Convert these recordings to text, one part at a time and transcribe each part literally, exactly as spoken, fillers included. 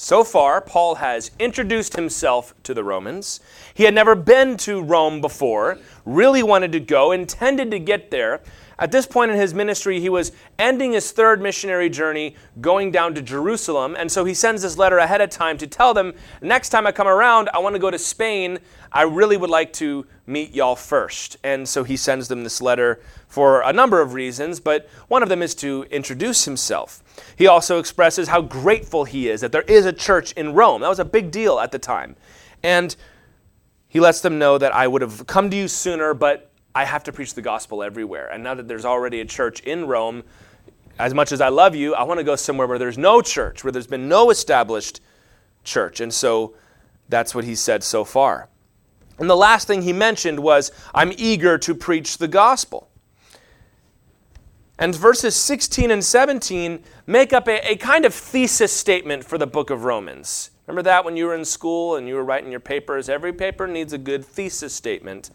So far, Paul has introduced himself to the Romans. He had never been to Rome before, really wanted to go, intended to get there. At this point in his ministry, he was ending his third missionary journey, going down to Jerusalem, and so he sends this letter ahead of time to tell them, next time I come around, I want to go to Spain. I really would like to meet y'all first. And so he sends them this letter for a number of reasons, but one of them is to introduce himself. He also expresses how grateful he is that there is a church in Rome. That was a big deal at the time. And he lets them know that I would have come to you sooner, but I have to preach the gospel everywhere. And now that there's already a church in Rome, as much as I love you, I want to go somewhere where there's no church, where there's been no established church. And so that's what he said so far. And the last thing he mentioned was, I'm eager to preach the gospel. And verses sixteen and seventeen make up a, a kind of thesis statement for the book of Romans. Remember that when you were in school and you were writing your papers? Every paper needs a good thesis statement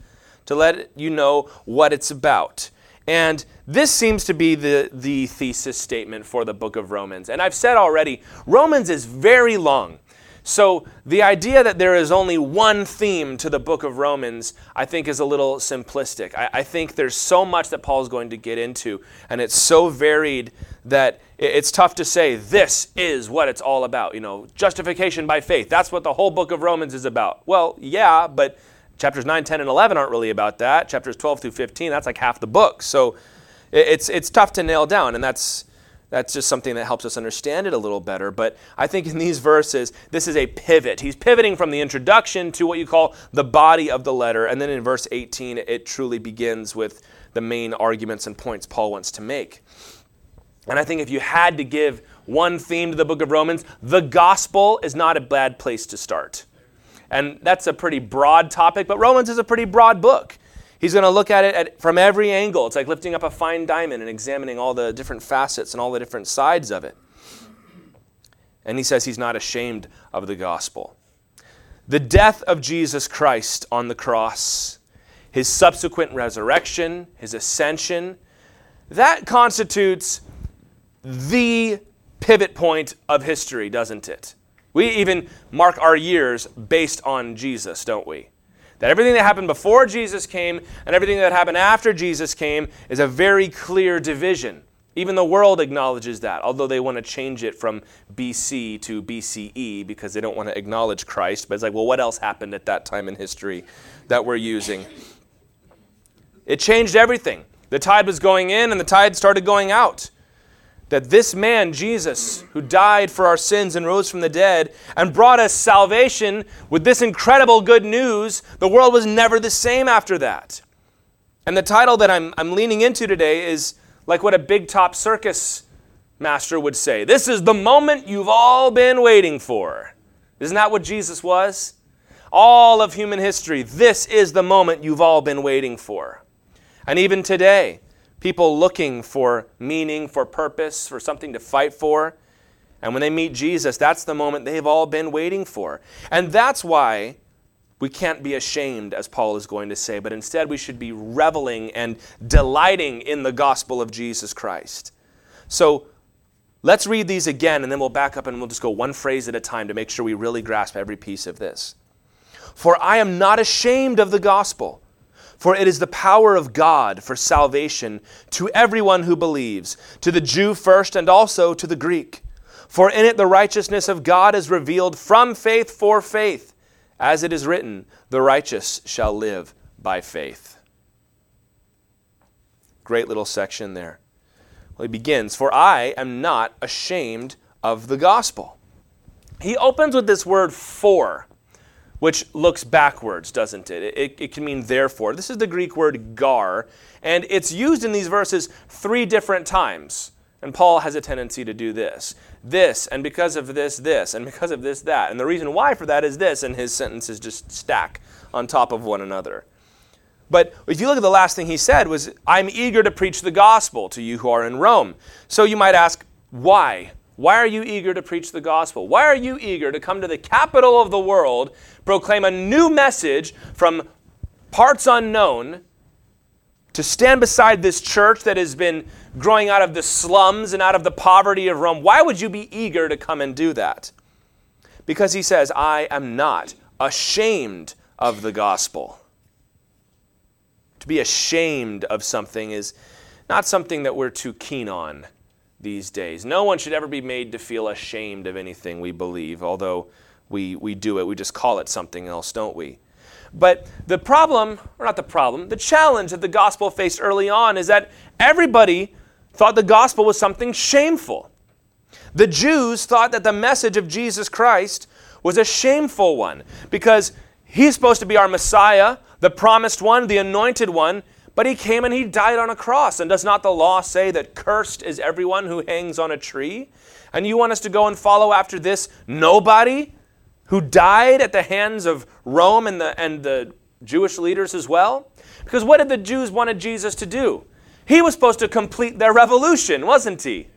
to let you know what it's about. And this seems to be the, the thesis statement for the book of Romans. And I've said already, Romans is very long. So the idea that there is only one theme to the book of Romans, I think, is a little simplistic. I, I think there's so much that Paul's going to get into, and it's so varied that it's tough to say this is what it's all about. You know, justification by faith, that's what the whole book of Romans is about. Well, yeah, but chapters nine, ten, and eleven aren't really about that. Chapters twelve through fifteen, that's like half the book. So it's it's tough to nail down, and that's... That's just something that helps us understand it a little better. But I think in these verses, this is a pivot. He's pivoting from the introduction to what you call the body of the letter. And then in verse eighteen, it truly begins with the main arguments and points Paul wants to make. And I think if you had to give one theme to the book of Romans, the gospel is not a bad place to start. And that's a pretty broad topic, but Romans is a pretty broad book. He's going to look at it at, from every angle. It's like lifting up a fine diamond and examining all the different facets and all the different sides of it. And he says he's not ashamed of the gospel. The death of Jesus Christ on the cross, his subsequent resurrection, his ascension, that constitutes the pivot point of history, doesn't it? We even mark our years based on Jesus, don't we? That everything that happened before Jesus came and everything that happened after Jesus came is a very clear division. Even the world acknowledges that, although they want to change it from B C to B C E because they don't want to acknowledge Christ. But it's like, well, what else happened at that time in history that we're using? It changed everything. The tide was going in and the tide started going out. That this man, Jesus, who died for our sins and rose from the dead and brought us salvation with this incredible good news, the world was never the same after that. And the title that I'm, I'm leaning into today is like what a big top circus master would say. This is the moment you've all been waiting for. Isn't that what Jesus was? All of human history, this is the moment you've all been waiting for. And even today, people looking for meaning, for purpose, for something to fight for. And when they meet Jesus, that's the moment they've all been waiting for. And that's why we can't be ashamed, as Paul is going to say, but instead we should be reveling and delighting in the gospel of Jesus Christ. So let's read these again, and then we'll back up and we'll just go one phrase at a time to make sure we really grasp every piece of this. For I am not ashamed of the gospel. For it is the power of God for salvation to everyone who believes, to the Jew first and also to the Greek. For in it the righteousness of God is revealed from faith for faith, as it is written, the righteous shall live by faith. Great little section there. Well, he begins, for I am not ashamed of the gospel. He opens with this word for, which looks backwards, doesn't it? It, it? It can mean therefore. This is the Greek word gar, and it's used in these verses three different times. And Paul has a tendency to do this. This, and because of this, this, and because of this, that. And the reason why for that is this, and his sentences just stack on top of one another. But if you look at the last thing he said was, I'm eager to preach the gospel to you who are in Rome. So you might ask, why? Why are you eager to preach the gospel? Why are you eager to come to the capital of the world, proclaim a new message from parts unknown, to stand beside this church that has been growing out of the slums and out of the poverty of Rome? Why would you be eager to come and do that? Because he says, I am not ashamed of the gospel. To be ashamed of something is not something that we're too keen on these days. No one should ever be made to feel ashamed of anything we believe, although we we do it. We just call it something else, don't we? But the problem, or not the problem, the challenge that the gospel faced early on is that everybody thought the gospel was something shameful. The Jews thought that the message of Jesus Christ was a shameful one because he's supposed to be our Messiah, the promised one, the anointed one, but he came and he died on a cross. And does not the law say that cursed is everyone who hangs on a tree? And you want us to go and follow after this nobody who died at the hands of Rome and the, and the Jewish leaders as well? Because what did the Jews wanted Jesus to do? He was supposed to complete their revolution, wasn't he?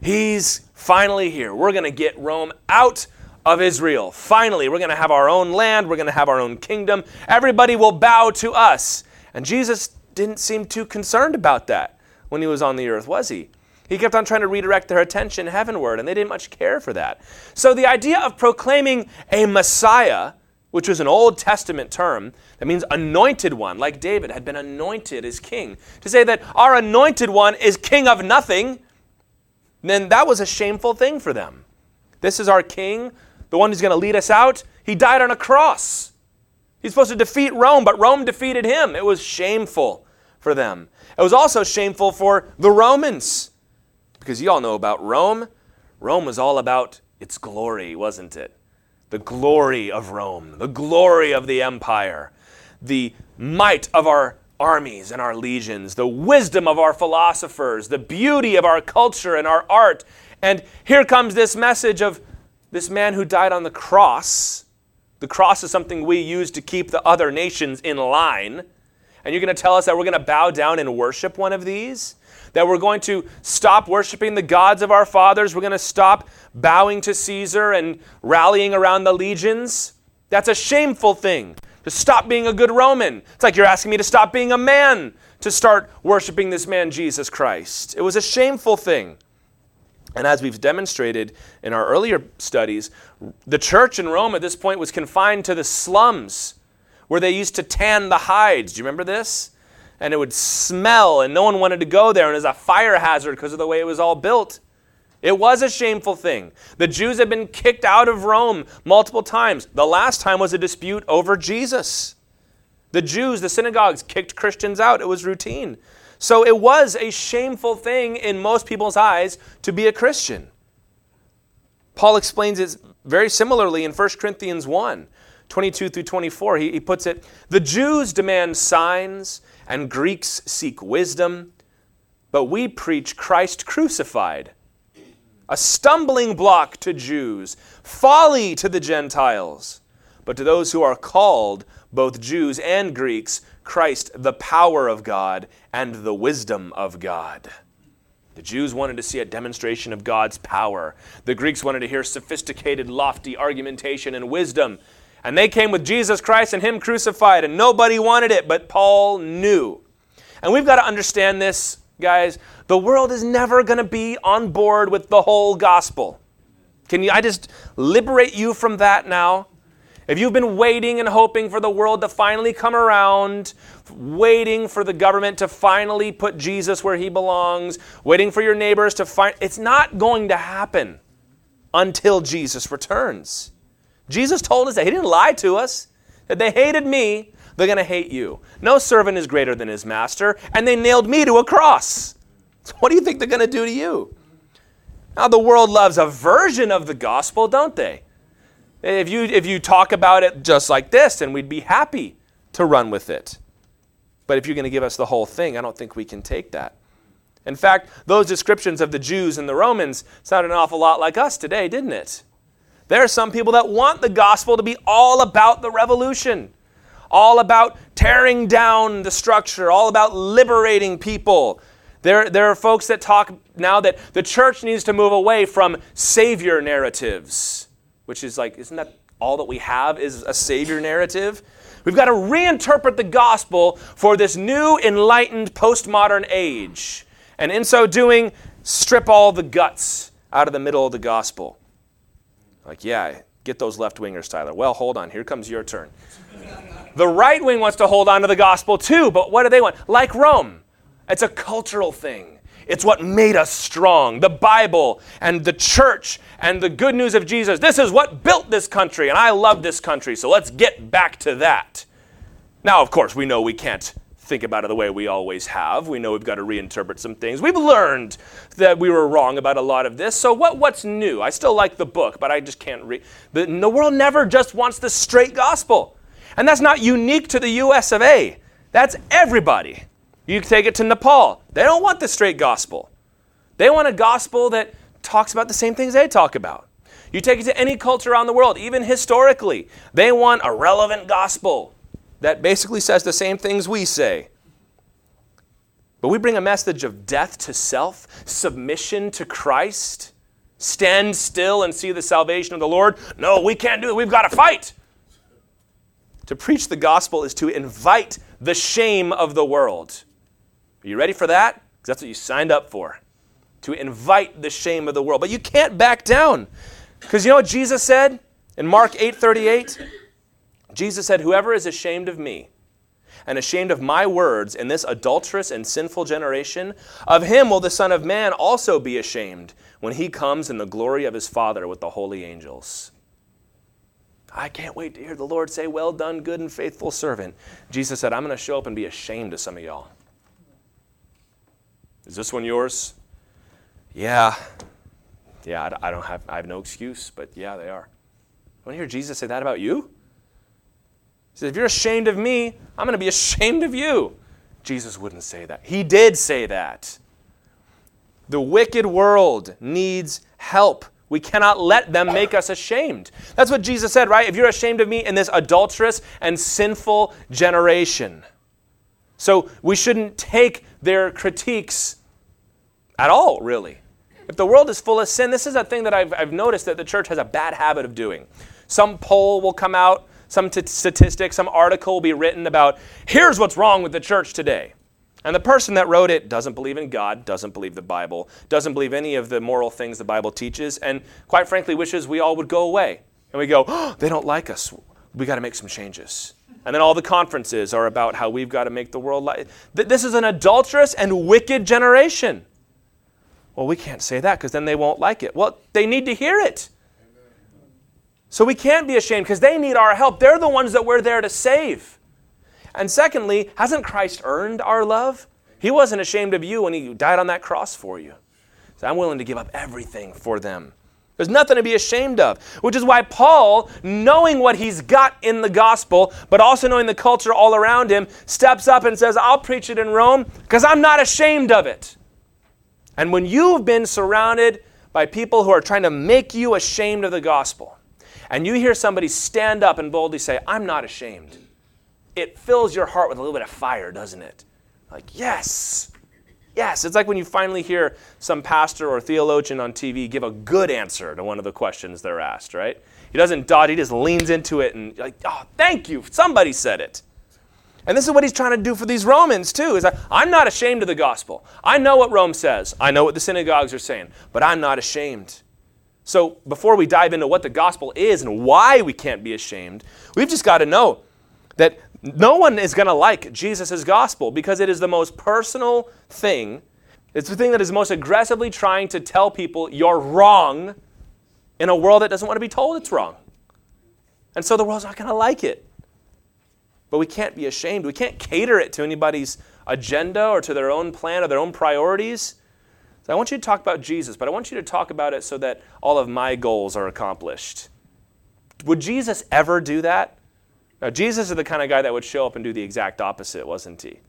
He's finally here. We're going to get Rome out of Israel. Finally, we're going to have our own land. We're going to have our own kingdom. Everybody will bow to us. And Jesus didn't seem too concerned about that when he was on the earth, was he? He kept on trying to redirect their attention heavenward, and they didn't much care for that. So the idea of proclaiming a Messiah, which was an Old Testament term, that means anointed one, like David had been anointed as king, to say that our anointed one is king of nothing, then that was a shameful thing for them. This is our king, the one who's going to lead us out. He died on a cross. He's supposed to defeat Rome, but Rome defeated him. It was shameful for them. It was also shameful for the Romans, because you all know about Rome. Rome was all about its glory, wasn't it? The glory of Rome, the glory of the empire, the might of our armies and our legions, the wisdom of our philosophers, the beauty of our culture and our art. And here comes this message of this man who died on the cross. The cross is something we use to keep the other nations in line. And you're going to tell us that we're going to bow down and worship one of these? That we're going to stop worshiping the gods of our fathers? We're going to stop bowing to Caesar and rallying around the legions? That's a shameful thing, to stop being a good Roman. It's like you're asking me to stop being a man, to start worshiping this man, Jesus Christ. It was a shameful thing. And as we've demonstrated in our earlier studies, the church in Rome at this point was confined to the slums where they used to tan the hides. Do you remember this? And it would smell and no one wanted to go there, and it was a fire hazard because of the way it was all built. It was a shameful thing. The Jews had been kicked out of Rome multiple times. The last time was a dispute over Jesus. The Jews, the synagogues, kicked Christians out. It was routine. So it was a shameful thing in most people's eyes to be a Christian. Paul explains it very similarly in First Corinthians one, twenty-two through twenty-four. He, he puts it, the Jews demand signs and Greeks seek wisdom, but we preach Christ crucified, a stumbling block to Jews, folly to the Gentiles, but to those who are called, both Jews and Greeks, Christ, the power of God and the wisdom of God. The Jews wanted to see a demonstration of God's power. The Greeks wanted to hear sophisticated, lofty argumentation and wisdom. And they came with Jesus Christ and him crucified, and nobody wanted it, but Paul knew. And we've got to understand this, guys. The world is never going to be on board with the whole gospel. Can you, I just liberate you from that now? If you've been waiting and hoping for the world to finally come around, waiting for the government to finally put Jesus where he belongs, waiting for your neighbors to find, it's not going to happen until Jesus returns. Jesus told us that. He didn't lie to us. That they hated me, they're going to hate you. No servant is greater than his master, and they nailed me to a cross. So what do you think they're going to do to you? Now, the world loves a version of the gospel, don't they? If you if you talk about it just like this, then we'd be happy to run with it. But if you're going to give us the whole thing, I don't think we can take that. In fact, those descriptions of the Jews and the Romans sounded an awful lot like us today, didn't it? There are some people that want the gospel to be all about the revolution, all about tearing down the structure, all about liberating people. There, there are folks that talk now that the church needs to move away from savior narratives, which is like, isn't that all that we have is a savior narrative? We've got to reinterpret the gospel for this new, enlightened, postmodern age. And in so doing, strip all the guts out of the middle of the gospel. Like, yeah, get those left-wingers, Tyler. Well, hold on. Here comes your turn. The right wing wants to hold on to the gospel too, but what do they want? Like Rome. It's a cultural thing. It's what made us strong. The Bible and the church and the good news of Jesus. This is what built this country, and I love this country, so let's get back to that. Now, of course, we know we can't think about it the way we always have. We know we've got to reinterpret some things. We've learned that we were wrong about a lot of this, so what? what's new? I still like the book, but I just can't read. The, the world never just wants the straight gospel, and that's not unique to the U S of A. That's everybody. You take it to Nepal. They don't want the straight gospel. They want a gospel that talks about the same things they talk about. You take it to any culture around the world, even historically. They want a relevant gospel that basically says the same things we say. But we bring a message of death to self, submission to Christ, stand still and see the salvation of the Lord. No, we can't do it. We've got to fight. To preach the gospel is to invite the shame of the world. Are you ready for that? Because that's what you signed up for, to invite the shame of the world. But you can't back down, because you know what Jesus said in Mark eight thirty-eight? Jesus said, whoever is ashamed of me and ashamed of my words in this adulterous and sinful generation, of him will the Son of Man also be ashamed when he comes in the glory of his Father with the holy angels. I can't wait to hear the Lord say, well done, good and faithful servant. Jesus said, I'm going to show up and be ashamed of some of y'all. Is this one yours? Yeah. Yeah, I don't have, I have no excuse, but yeah, they are. Want to hear Jesus say that about you? He says, if you're ashamed of me, I'm going to be ashamed of you. Jesus wouldn't say that. He did say that. The wicked world needs help. We cannot let them make us ashamed. That's what Jesus said, right? If you're ashamed of me in this adulterous and sinful generation. So we shouldn't take their critiques at all, really. If the world is full of sin, this is a thing that I've, I've noticed that the church has a bad habit of doing. Some poll will come out, some t- statistic, some article will be written about, here's what's wrong with the church today. And the person that wrote it doesn't believe in God, doesn't believe the Bible, doesn't believe any of the moral things the Bible teaches, and quite frankly wishes we all would go away. And we go, oh, they don't like us. We got to make some changes. And then all the conferences are about how we've got to make the world like. This is an adulterous and wicked generation. Well, we can't say that because then they won't like it. Well, they need to hear it. So we can't be ashamed because they need our help. They're the ones that we're there to save. And secondly, hasn't Christ earned our love? He wasn't ashamed of you when he died on that cross for you. So I'm willing to give up everything for them. There's nothing to be ashamed of, which is why Paul, knowing what he's got in the gospel, but also knowing the culture all around him, steps up and says, I'll preach it in Rome because I'm not ashamed of it. And when you've been surrounded by people who are trying to make you ashamed of the gospel, and you hear somebody stand up and boldly say, I'm not ashamed, it fills your heart with a little bit of fire, doesn't it? Like, yes, yes. It's like when you finally hear some pastor or theologian on T V give a good answer to one of the questions they're asked, right? He doesn't dodge, he just leans into it and like, oh, thank you, somebody said it. And this is what he's trying to do for these Romans too, is like, I'm not ashamed of the gospel. I know what Rome says. I know what the synagogues are saying, but I'm not ashamed. So before we dive into what the gospel is and why we can't be ashamed, we've just got to know that no one is going to like Jesus' gospel because it is the most personal thing. It's the thing that is most aggressively trying to tell people you're wrong in a world that doesn't want to be told it's wrong. And so the world's not going to like it. But we can't be ashamed. We can't cater it to anybody's agenda or to their own plan or their own priorities. So I want you to talk about Jesus, but I want you to talk about it so that all of my goals are accomplished. Would Jesus ever do that? Now, Jesus is the kind of guy that would show up and do the exact opposite, wasn't he?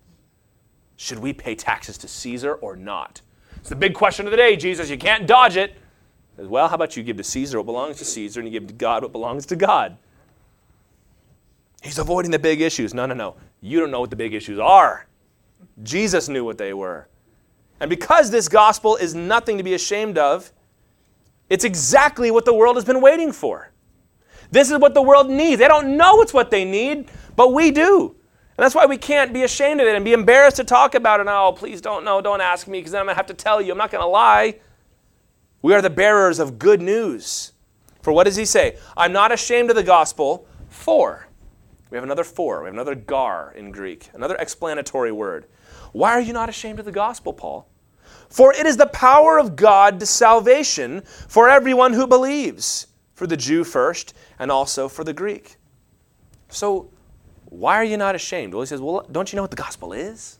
Should we pay taxes to Caesar or not? It's the big question of the day, Jesus. You can't dodge it. Well, how about you give to Caesar what belongs to Caesar and you give to God what belongs to God? He's avoiding the big issues. No, no, no. You don't know what the big issues are. Jesus knew what they were. And because this gospel is nothing to be ashamed of, it's exactly what the world has been waiting for. This is what the world needs. They don't know it's what they need, but we do. And that's why we can't be ashamed of it and be embarrassed to talk about it. Oh, please don't know. Don't ask me because then I'm going to have to tell you. I'm not going to lie. We are the bearers of good news. For what does he say? I'm not ashamed of the gospel. For. We have another for. We have another gar in Greek. Another explanatory word. Why are you not ashamed of the gospel, Paul? For it is the power of God to salvation for everyone who believes. For the Jew first and also for the Greek. So, why are you not ashamed? Well, he says, well, don't you know what the gospel is?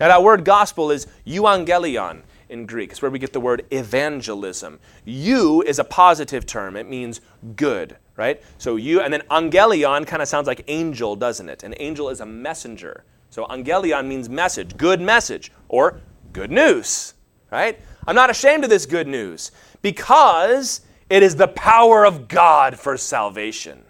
Now, that word gospel is euangelion in Greek. It's where we get the word evangelism. Eu is a positive term. It means good, right? So you, and then angelion kind of sounds like angel, doesn't it? An angel is a messenger. So angelion means message, good message, or good news, right? I'm not ashamed of this good news because it is the power of God for salvation.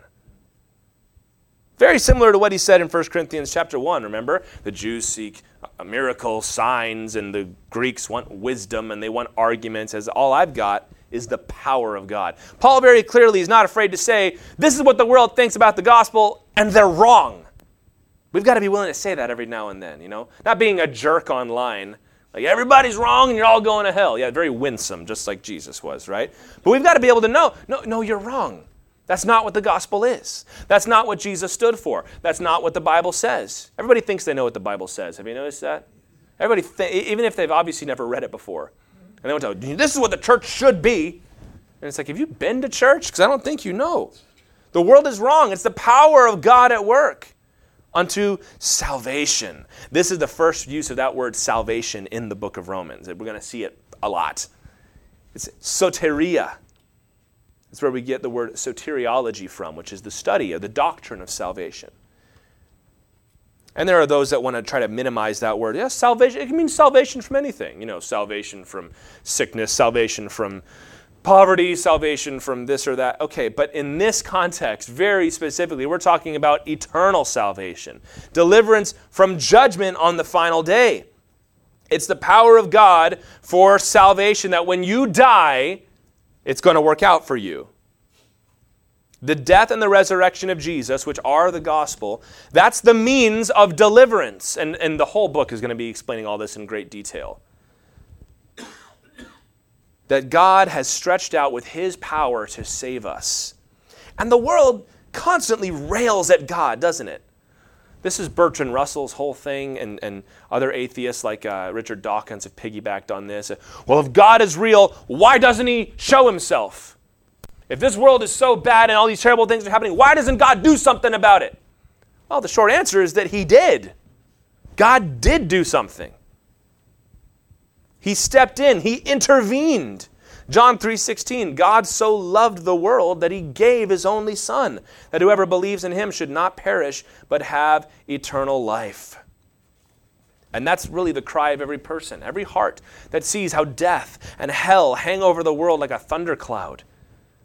Very similar to what he said in First Corinthians chapter one, remember? The Jews seek a miracle, signs, and the Greeks want wisdom, and they want arguments, as all I've got is the power of God. Paul very clearly is not afraid to say, this is what the world thinks about the gospel, and they're wrong. We've got to be willing to say that every now and then, you know? Not being a jerk online, like everybody's wrong and you're all going to hell. Yeah, very winsome, just like Jesus was, right? But we've got to be able to know, no, no, you're wrong. That's not what the gospel is. That's not what Jesus stood for. That's not what the Bible says. Everybody thinks they know what the Bible says. Have you noticed that? Everybody, th- even if they've obviously never read it before. And they want to tell, this is what the church should be. And it's like, have you been to church? Because I don't think you know. The world is wrong. It's the power of God at work unto salvation. This is the first use of that word salvation in the book of Romans. We're going to see it a lot. It's soteria. It's where we get the word soteriology from, which is the study of the doctrine of salvation. And there are those that want to try to minimize that word. Yes, salvation, it can mean salvation from anything. You know, salvation from sickness, salvation from poverty, salvation from this or that. Okay, but in this context, very specifically, we're talking about eternal salvation. Deliverance from judgment on the final day. It's the power of God for salvation that when you die, it's going to work out for you. The death and the resurrection of Jesus, which are the gospel, that's the means of deliverance. And, and the whole book is going to be explaining all this in great detail. That God has stretched out with his power to save us. And the world constantly rails at God, doesn't it? This is Bertrand Russell's whole thing, and, and other atheists like uh, Richard Dawkins have piggybacked on this. Well, if God is real, why doesn't he show himself? If this world is so bad and all these terrible things are happening, why doesn't God do something about it? Well, the short answer is that he did. God did do something. He stepped in. He intervened. John three sixteen, God so loved the world that he gave his only son, that whoever believes in him should not perish, but have eternal life. And that's really the cry of every person, every heart that sees how death and hell hang over the world like a thundercloud.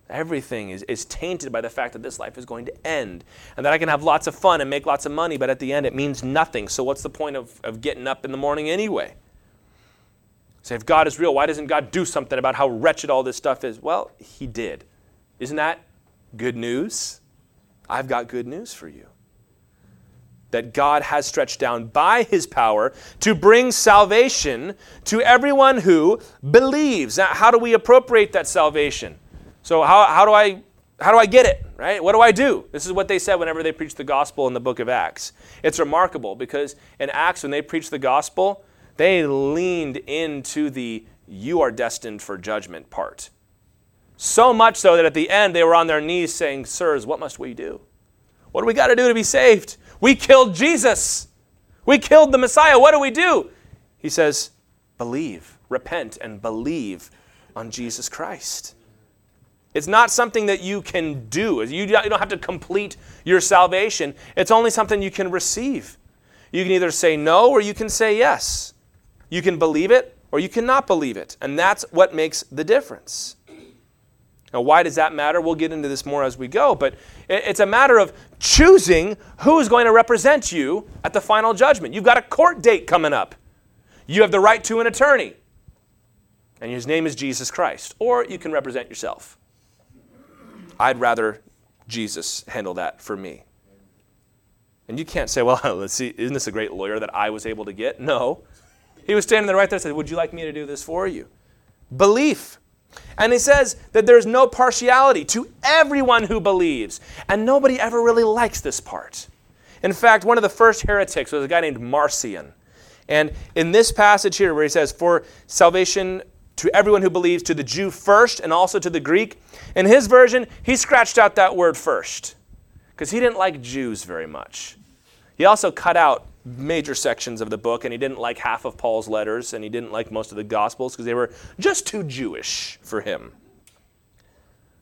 Everything is, is tainted by the fact that this life is going to end, and that I can have lots of fun and make lots of money, but at the end it means nothing. So what's the point of, of getting up in the morning anyway? Say, so if God is real, why doesn't God do something about how wretched all this stuff is? Well, he did. Isn't that good news? I've got good news for you. That God has stretched down by his power to bring salvation to everyone who believes. Now, how do we appropriate that salvation? So how, how do I how do I get it, right? What do I do? This is what they said whenever they preached the gospel in the book of Acts. It's remarkable because in Acts, when they preached the gospel, they leaned into the you are destined for judgment part. So much so that at the end they were on their knees saying, sirs, what must we do? What do we got to do to be saved? We killed Jesus. We killed the Messiah. What do we do? He says, believe, repent, and believe on Jesus Christ. It's not something that you can do. You don't have to complete your salvation. It's only something you can receive. You can either say no or you can say yes. You can believe it or you cannot believe it. And that's what makes the difference. Now, why does that matter? We'll get into this more as we go. But it's a matter of choosing who is going to represent you at the final judgment. You've got a court date coming up. You have the right to an attorney. And his name is Jesus Christ. Or you can represent yourself. I'd rather Jesus handle that for me. And you can't say, well, let's see, isn't this a great lawyer that I was able to get? No. He was standing there right there and said, would you like me to do this for you? Belief. And he says that there's no partiality to everyone who believes. And nobody ever really likes this part. In fact, one of the first heretics was a guy named Marcion. And in this passage here where he says, for salvation to everyone who believes, to the Jew first and also to the Greek. In his version, he scratched out that word first because he didn't like Jews very much. He also cut out major sections of the book, and he didn't like half of Paul's letters, and he didn't like most of the Gospels because they were just too Jewish for him.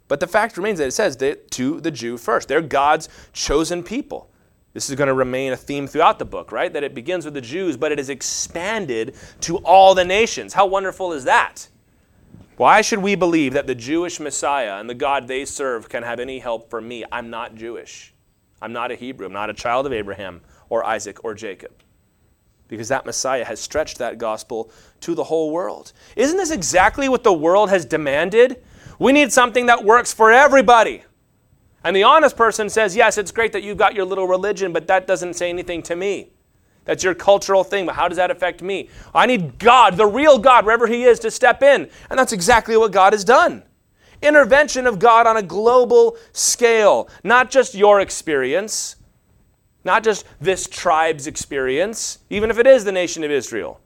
But the fact remains that it says that to the Jew first. They're God's chosen people. This is going to remain a theme throughout the book, right? That it begins with the Jews, but it is expanded to all the nations. How wonderful is that? Why should we believe that the Jewish Messiah and the God they serve can have any help for me? I'm not Jewish. I'm not a Hebrew. I'm not a child of Abraham or Isaac or Jacob. Because that Messiah has stretched that gospel to the whole world. Isn't this exactly what the world has demanded? We need something that works for everybody. And the honest person says, yes, it's great that you've got your little religion, but that doesn't say anything to me. That's your cultural thing, but how does that affect me? I need God, the real God, wherever he is, to step in. And that's exactly what God has done. Intervention of God on a global scale. Not just your experience. Not just this tribe's experience, even if it is the nation of Israel.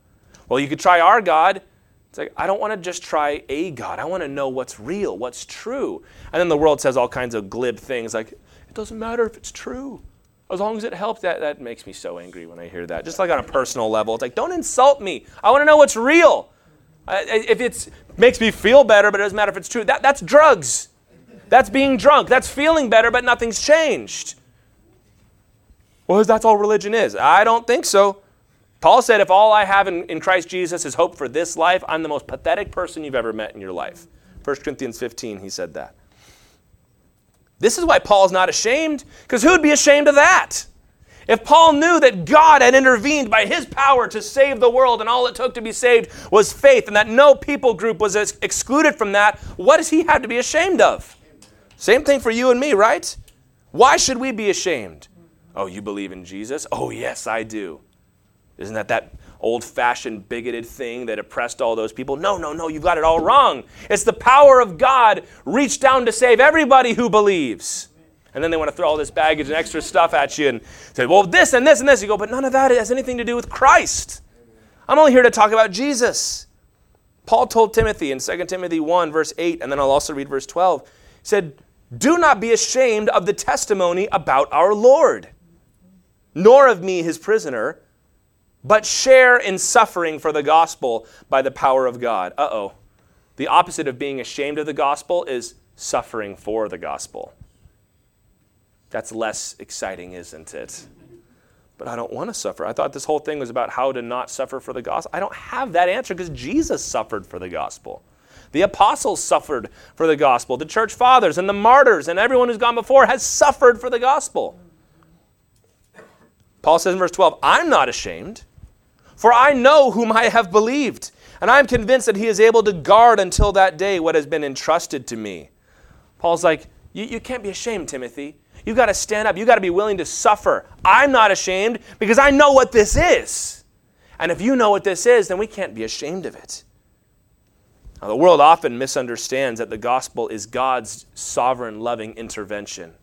Well, you could try our God. It's like, I don't want to just try a God. I want to know what's real, what's true. And then the world says all kinds of glib things like, it doesn't matter if it's true. As long as it helps, that, that makes me so angry when I hear that. Just like on a personal level. It's like, don't insult me. I want to know what's real. I, if it makes me feel better, but it doesn't matter if it's true. That, that's drugs. That's being drunk. That's feeling better, but nothing's changed. Well, that's all religion is. I don't think so. Paul said, if all I have in, in Christ Jesus is hope for this life, I'm the most pathetic person you've ever met in your life. First Corinthians fifteen, he said that. This is why Paul's not ashamed, because who'd be ashamed of that? If Paul knew that God had intervened by his power to save the world and all it took to be saved was faith and that no people group was ex- excluded from that, what does he have to be ashamed of? Same thing for you and me, right? Why should we be ashamed? Oh, you believe in Jesus? Oh, yes, I do. Isn't that that old-fashioned, bigoted thing that oppressed all those people? No, no, no, you've got it all wrong. It's the power of God reached down to save everybody who believes. And then they want to throw all this baggage and extra stuff at you and say, well, this and this and this. You go, but none of that has anything to do with Christ. I'm only here to talk about Jesus. Paul told Timothy in Second Timothy one, verse eight, and then I'll also read verse twelve, he said, do not be ashamed of the testimony about our Lord, nor of me, his prisoner, but share in suffering for the gospel by the power of God. Uh-oh. The opposite of being ashamed of the gospel is suffering for the gospel. That's less exciting, isn't it? But I don't want to suffer. I thought this whole thing was about how to not suffer for the gospel. I don't have that answer because Jesus suffered for the gospel. The apostles suffered for the gospel. The church fathers and the martyrs and everyone who's gone before has suffered for the gospel. Paul says in verse twelve, I'm not ashamed. For I know whom I have believed, and I am convinced that he is able to guard until that day what has been entrusted to me. Paul's like, you, you can't be ashamed, Timothy. You've got to stand up. You've got to be willing to suffer. I'm not ashamed because I know what this is. And if you know what this is, then we can't be ashamed of it. Now, the world often misunderstands that the gospel is God's sovereign, loving intervention.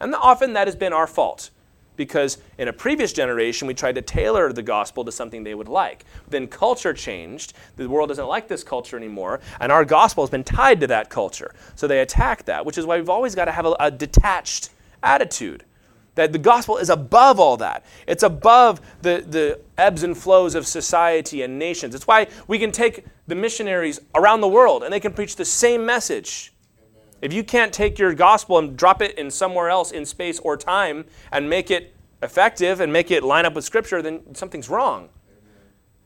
And often that has been our fault. Because in a previous generation, we tried to tailor the gospel to something they would like. Then culture changed. The world doesn't like this culture anymore. And our gospel has been tied to that culture. So they attack that, which is why we've always got to have a, a detached attitude. That the gospel is above all that. It's above the, the ebbs and flows of society and nations. It's why we can take the missionaries around the world and they can preach the same message. If you can't take your gospel and drop it in somewhere else in space or time and make it effective and make it line up with Scripture, then something's wrong. Amen.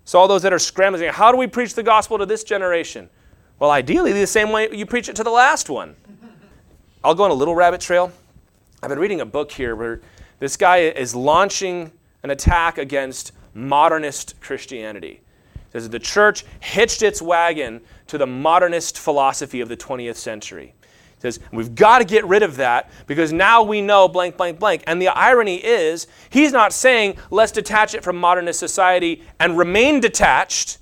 So all those that are scrambling, how do we preach the gospel to this generation? Well, ideally, the same way you preach it to the last one. I'll go on a little rabbit trail. I've been reading a book here where this guy is launching an attack against modernist Christianity. It says the church hitched its wagon to the modernist philosophy of the twentieth century. It says we've got to get rid of that because now we know blank, blank, blank. And the irony is he's not saying let's detach it from modernist society and remain detached.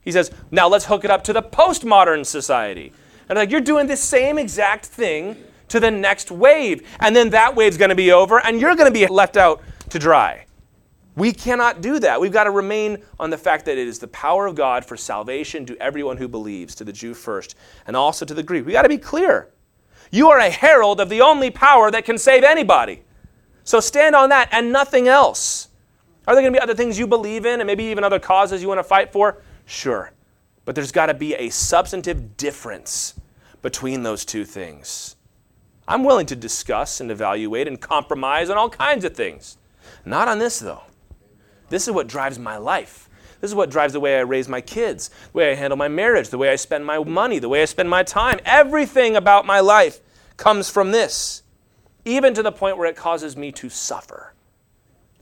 He says now let's hook it up to the postmodern society. And like you're doing the same exact thing to the next wave. And then that wave's going to be over and you're going to be left out to dry. We cannot do that. We've got to remain on the fact that it is the power of God for salvation to everyone who believes, to the Jew first, and also to the Greek. We've got to be clear. You are a herald of the only power that can save anybody. So stand on that and nothing else. Are there going to be other things you believe in and maybe even other causes you want to fight for? Sure. But there's got to be a substantive difference between those two things. I'm willing to discuss and evaluate and compromise on all kinds of things. Not on this, though. This is what drives my life. This is what drives the way I raise my kids, the way I handle my marriage, the way I spend my money, the way I spend my time. Everything about my life comes from this, even to the point where it causes me to suffer.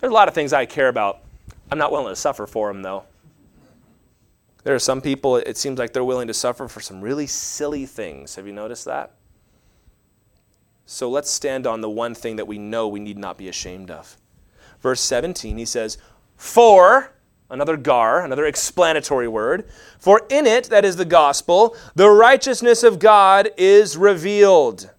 There's a lot of things I care about. I'm not willing to suffer for them, though. There are some people, it seems like they're willing to suffer for some really silly things. Have you noticed that? So let's stand on the one thing that we know we need not be ashamed of. Verse seventeen, he says, for, another gar, another explanatory word, for in it, that is the gospel, the righteousness of God is revealed.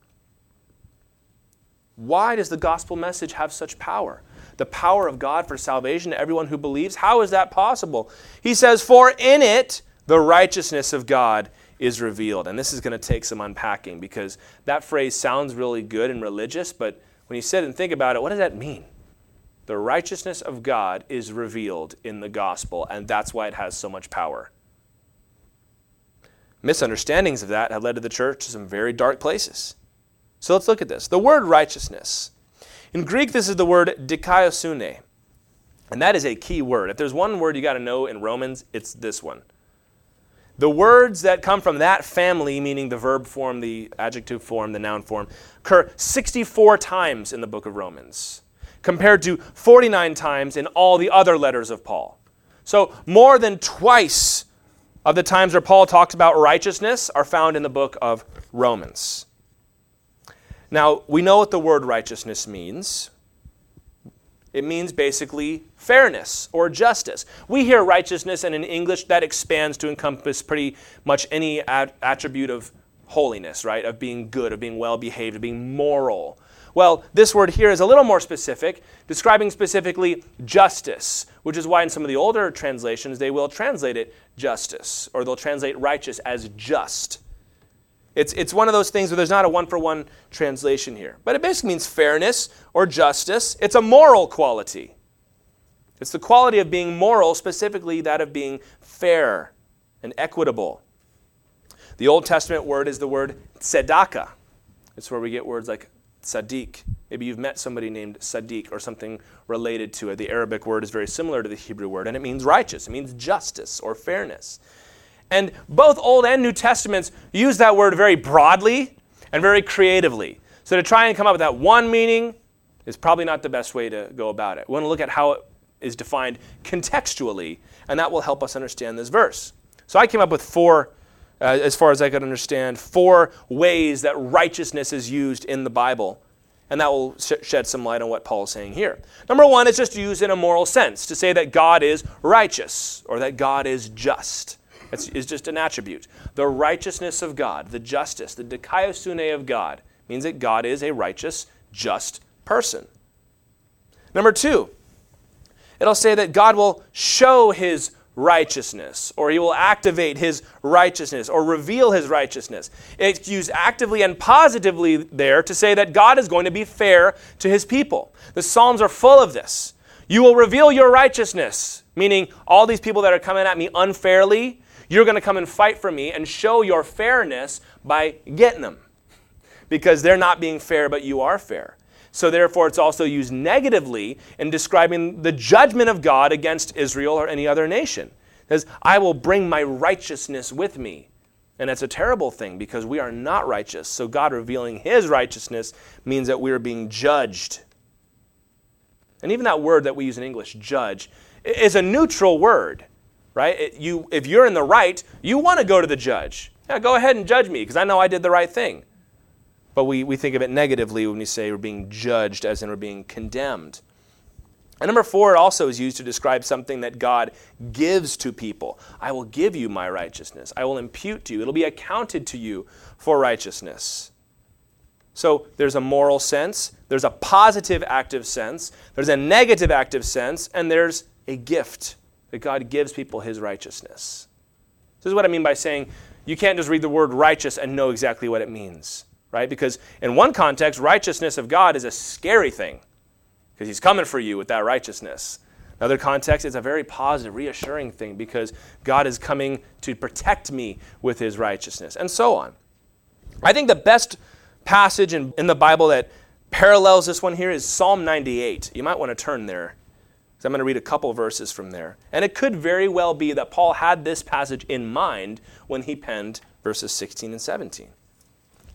Why does the gospel message have such power? The power of God for salvation to everyone who believes? How is that possible? He says, for in it, the righteousness of God is revealed. And this is going to take some unpacking because that phrase sounds really good and religious, but when you sit and think about it, what does that mean? The righteousness of God is revealed in the gospel, and that's why it has so much power. Misunderstandings of that have led to the church to some very dark places. So let's look at this. The word righteousness. In Greek, this is the word dikaiosune, and that is a key word. If there's one word you got to know in Romans, it's this one. The words that come from that family, meaning the verb form, the adjective form, the noun form, occur sixty-four times in the book of Romans, compared to forty-nine times in all the other letters of Paul. So more than twice of the times where Paul talks about righteousness are found in the book of Romans. Now, we know what the word righteousness means. It means basically fairness or justice. We hear righteousness, and in English that expands to encompass pretty much any ad- attribute of holiness, right? Of being good, of being well-behaved, of being moral. Well, this word here is a little more specific, describing specifically justice, which is why in some of the older translations they will translate it justice, or they'll translate righteous as just. It's, it's one of those things where there's not a one-for-one translation here. But it basically means fairness or justice. It's a moral quality. It's the quality of being moral, specifically that of being fair and equitable. The Old Testament word is the word tzedakah. It's where we get words like Sadiq. Maybe you've met somebody named Sadiq or something related to it. The Arabic word is very similar to the Hebrew word, and it means righteous. It means justice or fairness. And both Old and New Testaments use that word very broadly and very creatively. So to try and come up with that one meaning is probably not the best way to go about it. We want to look at how it is defined contextually, and that will help us understand this verse. So I came up with four, uh, as far as I could understand, four ways that righteousness is used in the Bible. And that will sh- shed some light on what Paul is saying here. Number one, it's just used in a moral sense to say that God is righteous or that God is just. It's, it's just an attribute. The righteousness of God, the justice, the dikaiosune of God means that God is a righteous, just person. Number two, it'll say that God will show his righteousness, or he will activate his righteousness, or reveal his righteousness. It's used actively and positively there to say that God is going to be fair to his people. The Psalms are full of this. You will reveal your righteousness, meaning all these people that are coming at me unfairly, you're going to come and fight for me and show your fairness by getting them because they're not being fair, but you are fair. So therefore, it's also used negatively in describing the judgment of God against Israel or any other nation. It says, I will bring my righteousness with me. And that's a terrible thing because we are not righteous. So God revealing his righteousness means that we are being judged. And even that word that we use in English, judge, is a neutral word, right? It, you, if you're in the right, you want to go to the judge. Yeah, go ahead and judge me because I know I did the right thing. But we, we think of it negatively when we say we're being judged as in we're being condemned. And number four, it also is used to describe something that God gives to people. I will give you my righteousness. I will impute to you. It'll be accounted to you for righteousness. So there's a moral sense, there's a positive active sense, there's a negative active sense, and there's a gift that God gives people his righteousness. This is what I mean by saying you can't just read the word righteous and know exactly what it means, right? Because in one context, righteousness of God is a scary thing because he's coming for you with that righteousness. In other context, it's a very positive, reassuring thing because God is coming to protect me with his righteousness and so on. I think the best passage in, in the Bible that parallels this one here is Psalm ninety-eight. You might want to turn there because I'm going to read a couple verses from there. And it could very well be that Paul had this passage in mind when he penned verses sixteen and seventeen.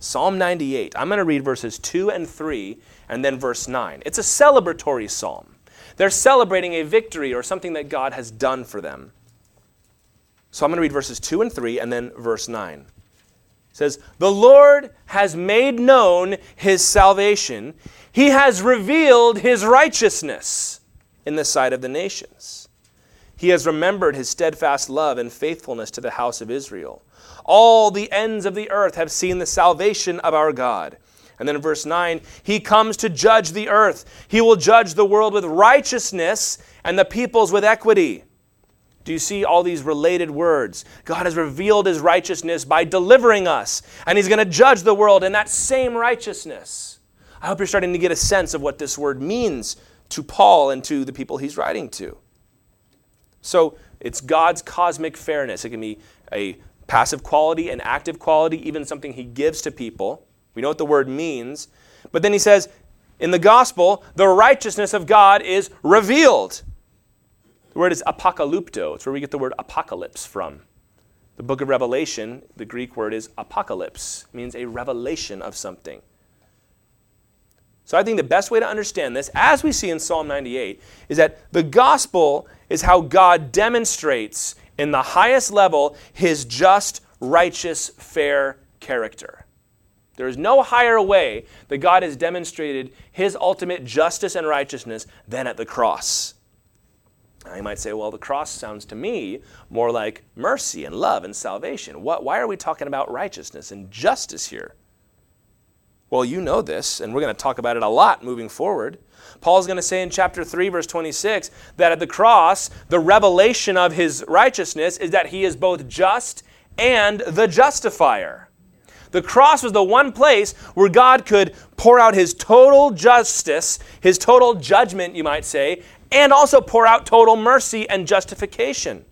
Psalm ninety-eight. I'm going to read verses two and three and then verse nine. It's a celebratory psalm. They're celebrating a victory or something that God has done for them. So I'm going to read verses two and three and then verse nine. It says, "The Lord has made known his salvation. He has revealed his righteousness in the sight of the nations. He has remembered his steadfast love and faithfulness to the house of Israel. All the ends of the earth have seen the salvation of our God." And then in verse nine, "He comes to judge the earth. He will judge the world with righteousness and the peoples with equity." Do you see all these related words? God has revealed his righteousness by delivering us, and he's going to judge the world in that same righteousness. I hope you're starting to get a sense of what this word means to Paul and to the people he's writing to. So it's God's cosmic fairness. It can be a passive quality, an active quality, even something he gives to people. We know what the word means. But then he says, in the gospel, the righteousness of God is revealed. The word is apokalupto. It's where we get the word apocalypse from. The book of Revelation, the Greek word is apocalypse. It means a revelation of something. So I think the best way to understand this, as we see in Psalm ninety-eight, is that the gospel is how God demonstrates in the highest level his just, righteous, fair character. There is no higher way that God has demonstrated his ultimate justice and righteousness than at the cross. Now, you might say, well, the cross sounds to me more like mercy and love and salvation. What, why are we talking about righteousness and justice here? Well, you know this, and we're going to talk about it a lot moving forward. Paul's going to say in chapter three, verse twenty-six, that at the cross, the revelation of his righteousness is that he is both just and the justifier. The cross was the one place where God could pour out his total justice, his total judgment, you might say, and also pour out total mercy and justification.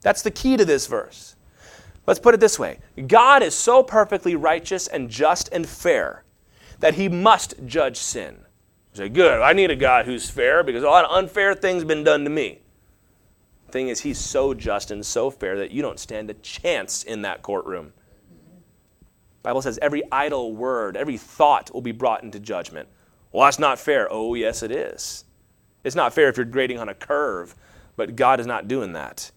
That's the key to this verse. Let's put it this way. God is so perfectly righteous and just and fair that he must judge sin. You say, good, I need a God who's fair because a lot of unfair things have been done to me. The thing is, he's so just and so fair that you don't stand a chance in that courtroom. The Bible says every idle word, every thought will be brought into judgment. Well, that's not fair. Oh, yes, it is. It's not fair if you're grading on a curve, but God is not doing that.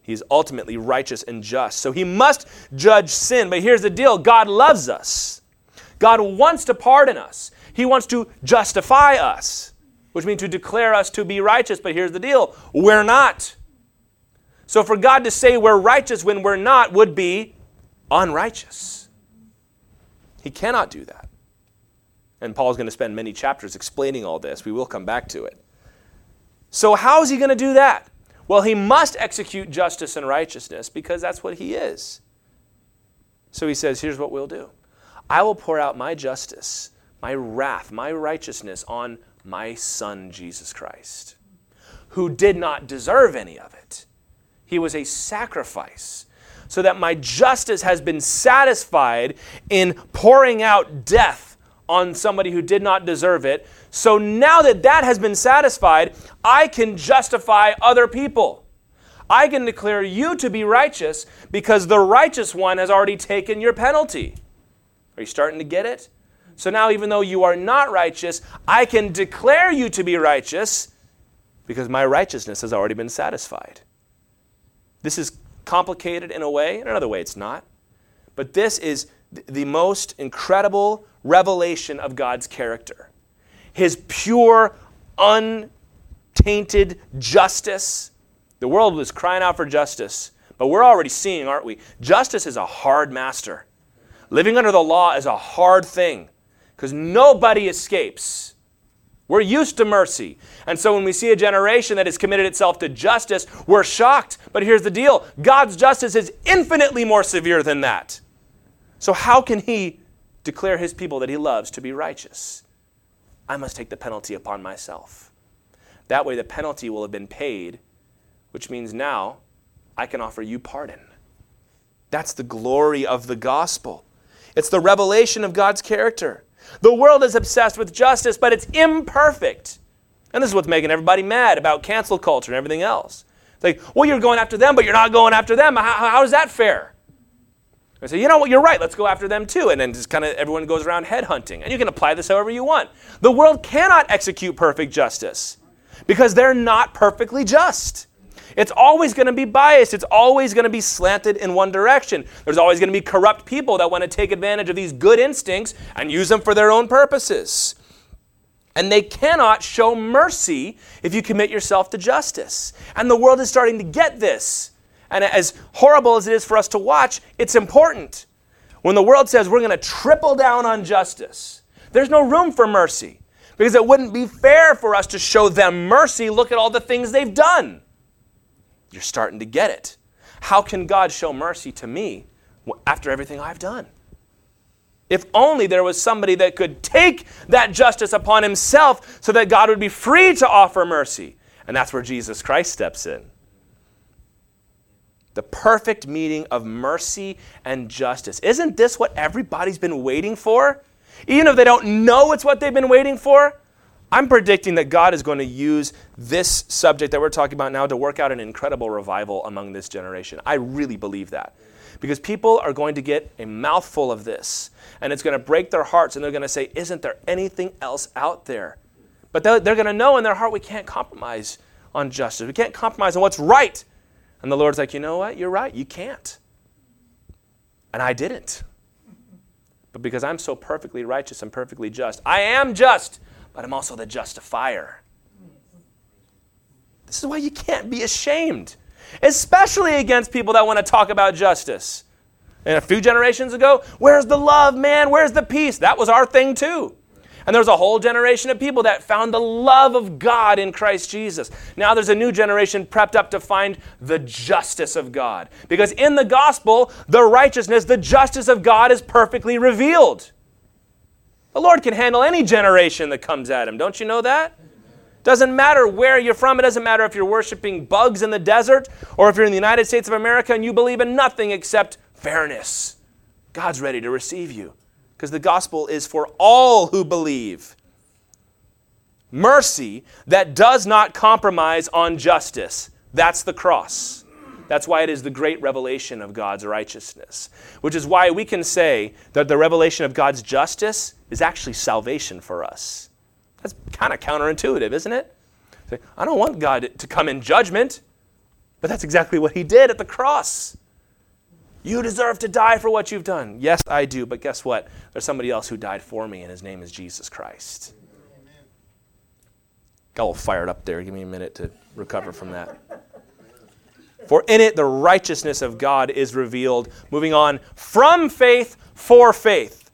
He's ultimately righteous and just. So he must judge sin. But here's the deal. God loves us. God wants to pardon us. He wants to justify us, which means to declare us to be righteous. But here's the deal. We're not. So for God to say we're righteous when we're not would be unrighteous. He cannot do that. And Paul's going to spend many chapters explaining all this. We will come back to it. So how is he going to do that? Well, he must execute justice and righteousness because that's what he is. So he says, here's what we'll do. I will pour out my justice, my wrath, my righteousness on my son, Jesus Christ, who did not deserve any of it. He was a sacrifice so that my justice has been satisfied in pouring out death on somebody who did not deserve it. So now that that has been satisfied, I can justify other people. I can declare you to be righteous because the righteous one has already taken your penalty. Are you starting to get it? So now even though you are not righteous, I can declare you to be righteous because my righteousness has already been satisfied. This is complicated in a way. In another way, it's not. But this is the most incredible revelation of God's character. His pure, untainted justice. The world was crying out for justice, but we're already seeing, aren't we? Justice is a hard master. Living under the law is a hard thing because nobody escapes. We're used to mercy. And so when we see a generation that has committed itself to justice, we're shocked. But here's the deal. God's justice is infinitely more severe than that. So how can he declare his people that he loves to be righteous? I must take the penalty upon myself. That way the penalty will have been paid, which means now I can offer you pardon. That's the glory of the gospel. It's the revelation of God's character. The world is obsessed with justice, but it's imperfect. And this is what's making everybody mad about cancel culture and everything else. It's like, well, you're going after them, but you're not going after them. How, how is that fair? I say, you know what, you're right, let's go after them too. And then just kind of everyone goes around headhunting. And you can apply this however you want. The world cannot execute perfect justice because they're not perfectly just. It's always going to be biased. It's always going to be slanted in one direction. There's always going to be corrupt people that want to take advantage of these good instincts and use them for their own purposes. And they cannot show mercy if you commit yourself to justice. And the world is starting to get this. And as horrible as it is for us to watch, it's important. When the world says we're going to triple down on justice, there's no room for mercy because it wouldn't be fair for us to show them mercy. Look at all the things they've done. You're starting to get it. How can God show mercy to me after everything I've done? If only there was somebody that could take that justice upon himself so that God would be free to offer mercy. And that's where Jesus Christ steps in. The perfect meeting of mercy and justice. Isn't this what everybody's been waiting for? Even if they don't know it's what they've been waiting for, I'm predicting that God is going to use this subject that we're talking about now to work out an incredible revival among this generation. I really believe that. Because people are going to get a mouthful of this, and it's going to break their hearts, and they're going to say, isn't there anything else out there? But they're going to know in their heart we can't compromise on justice. We can't compromise on what's right. And the Lord's like, you know what? You're right. You can't. And I didn't. But because I'm so perfectly righteous and perfectly just, I am just. But I'm also the justifier. This is why you can't be ashamed, especially against people that want to talk about justice. And a few generations ago, where's the love, man? Where's the peace? That was our thing too. And there's a whole generation of people that found the love of God in Christ Jesus. Now there's a new generation prepped up to find the justice of God. Because in the gospel, the righteousness, the justice of God is perfectly revealed. The Lord can handle any generation that comes at him. Don't you know that? Doesn't matter where you're from. It doesn't matter if you're worshiping bugs in the desert or if you're in the United States of America and you believe in nothing except fairness. God's ready to receive you because the gospel is for all who believe. Mercy that does not compromise on justice. That's the cross. That's why it is the great revelation of God's righteousness, which is why we can say that the revelation of God's justice is actually salvation for us. That's kind of counterintuitive, isn't it? I don't want God to come in judgment, but that's exactly what he did at the cross. You deserve to die for what you've done. Yes, I do, but guess what? There's somebody else who died for me, and his name is Jesus Christ. Got all fired up there. Give me a minute to recover from that. For in it the righteousness of God is revealed. Moving on, from faith for faith.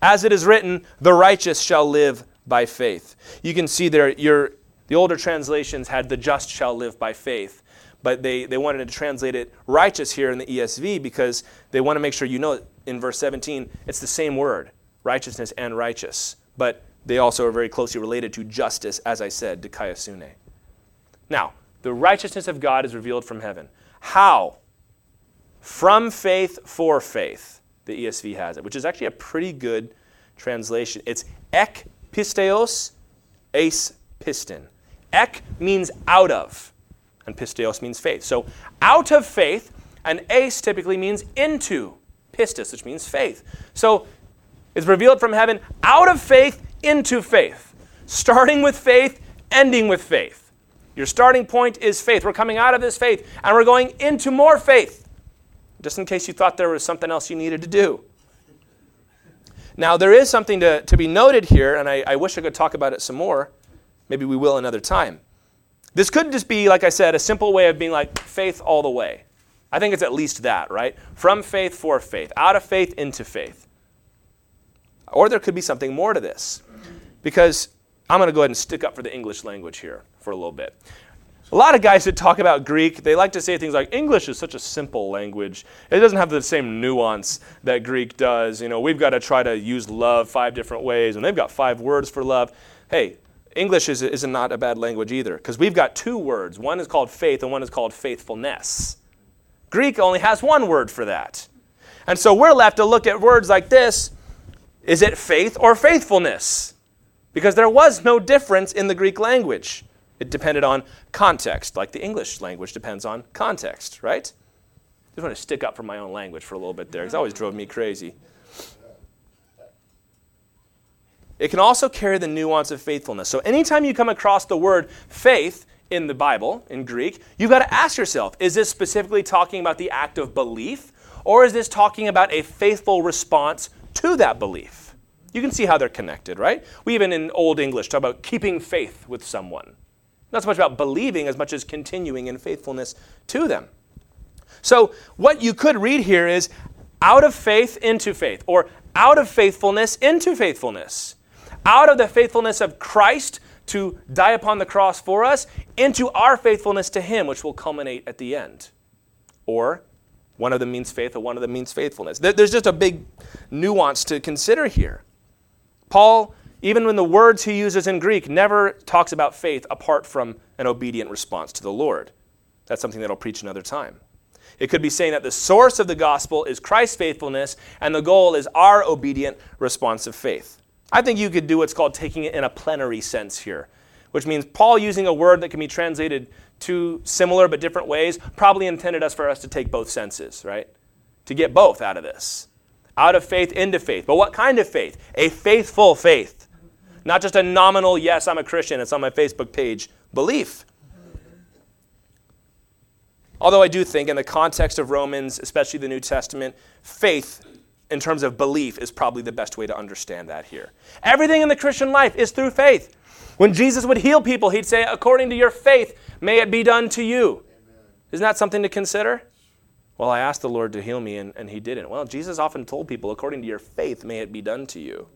As it is written, the righteous shall live by faith. You can see there, your, the older translations had the just shall live by faith. But they, they wanted to translate it righteous here in the E S V because they want to make sure you know in verse seventeen, it's the same word, righteousness and righteous. But they also are very closely related to justice, as I said, dikaiosune. Now, the righteousness of God is revealed from heaven. How? From faith for faith, the E S V has it, which is actually a pretty good translation. It's ek pisteos, ace pistin. Ek means out of. and pisteos means faith. So out of faith, and ace typically means into, pistis, which means faith. So it's revealed from heaven, out of faith, into faith. Starting with faith, ending with faith. Your starting point is faith. We're coming out of this faith, and we're going into more faith. Just in case you thought there was something else you needed to do. Now, there is something to, to be noted here, and I, I wish I could talk about it some more. Maybe we will another time. This could just be, like I said, a simple way of being like faith all the way. I think it's at least that, right? From faith for faith. Out of faith into faith. Or there could be something more to this. Because I'm going to go ahead and stick up for the English language here for a little bit. A lot of guys that talk about Greek, they like to say things like, English is such a simple language. It doesn't have the same nuance that Greek does. You know, we've got to try to use love five different ways, and they've got five words for love. Hey, English is, is not a bad language either, because we've got two words. One is called faith, and one is called faithfulness. Greek only has one word for that. And so we're left to look at words like this. Is it faith or faithfulness? Because there was no difference in the Greek language. It depended on context, like the English language depends on context, right? I just want to stick up for my own language for a little bit there, because it always drove me crazy. It can also carry the nuance of faithfulness. So anytime you come across the word faith in the Bible, in Greek, you've got to ask yourself, is this specifically talking about the act of belief, or is this talking about a faithful response to that belief? You can see how they're connected, right? We even in Old English talk about keeping faith with someone. Not so much about believing as much as continuing in faithfulness to them. So what you could read here is out of faith into faith, or out of faithfulness into faithfulness. Out of the faithfulness of Christ to die upon the cross for us, into our faithfulness to him, which will culminate at the end. Or one of them means faith, or one of them means faithfulness. There's just a big nuance to consider here. Paul, even when the words he uses in Greek, never talks about faith apart from an obedient response to the Lord. That's something that I'll preach another time. It could be saying that the source of the gospel is Christ's faithfulness, and the goal is our obedient response of faith. I think you could do what's called taking it in a plenary sense here, which means Paul using a word that can be translated two similar but different ways probably intended us for us to take both senses, right? To get both out of this. Out of faith into faith. But what kind of faith? A faithful faith. Not just a nominal, yes, I'm a Christian, it's on my Facebook page, belief. Although I do think in the context of Romans, especially the New Testament, faith in terms of belief is probably the best way to understand that here. Everything in the Christian life is through faith. When Jesus would heal people, he'd say, according to your faith, may it be done to you. Amen. Isn't that something to consider? Well, I asked the Lord to heal me, and, and he didn't. Well, Jesus often told people, according to your faith, may it be done to you.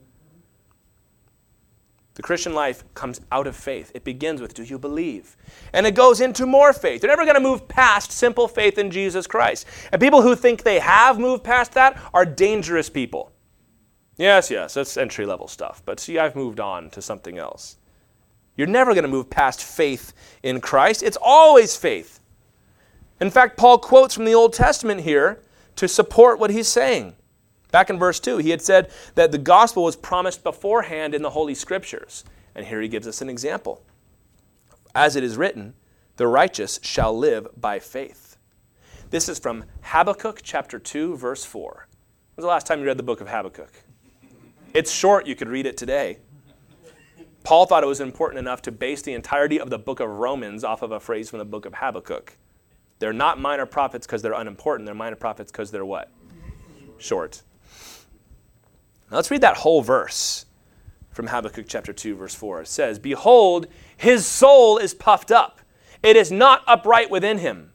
The Christian life comes out of faith. It begins with, do you believe? And it goes into more faith. You're never going to move past simple faith in Jesus Christ. And people who think they have moved past that are dangerous people. Yes, yes, that's entry-level stuff. But see, I've moved on to something else. You're never going to move past faith in Christ. It's always faith. In fact, Paul quotes from the Old Testament here to support what he's saying. Back in verse two, he had said that the gospel was promised beforehand in the Holy Scriptures. And here he gives us an example. As it is written, the righteous shall live by faith. This is from Habakkuk chapter two, verse four. When was the last time you read the book of Habakkuk? It's short. You could read it today. Paul thought it was important enough to base the entirety of the book of Romans off of a phrase from the book of Habakkuk. They're not minor prophets because they're unimportant. They're minor prophets because they're what? Short. Now let's read that whole verse from Habakkuk chapter two, verse four. It says, behold, his soul is puffed up. It is not upright within him,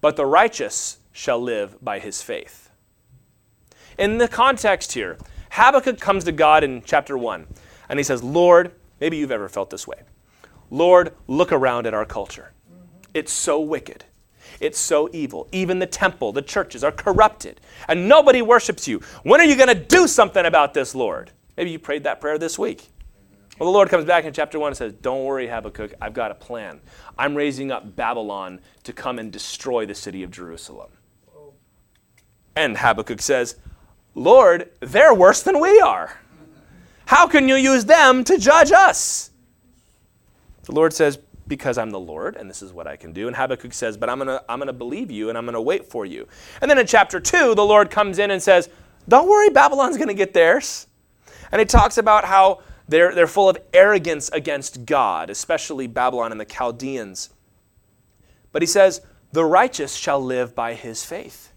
but the righteous shall live by his faith. In the context here, Habakkuk comes to God in chapter one, and he says, Lord, maybe you've ever felt this way. Lord, look around at our culture. It's so wicked. It's so evil. Even the temple, the churches are corrupted. And nobody worships you. When are you going to do something about this, Lord? Maybe you prayed that prayer this week. Well, the Lord comes back in chapter one and says, don't worry, Habakkuk, I've got a plan. I'm raising up Babylon to come and destroy the city of Jerusalem. And Habakkuk says, Lord, they're worse than we are. How can you use them to judge us? The Lord says, because I'm the Lord, and this is what I can do. And Habakkuk says, but I'm gonna, I'm gonna believe you, and I'm gonna wait for you. And then in chapter two, the Lord comes in and says, don't worry, Babylon's gonna get theirs. And he talks about how they're, they're full of arrogance against God, especially Babylon and the Chaldeans. But he says, the righteous shall live by his faith.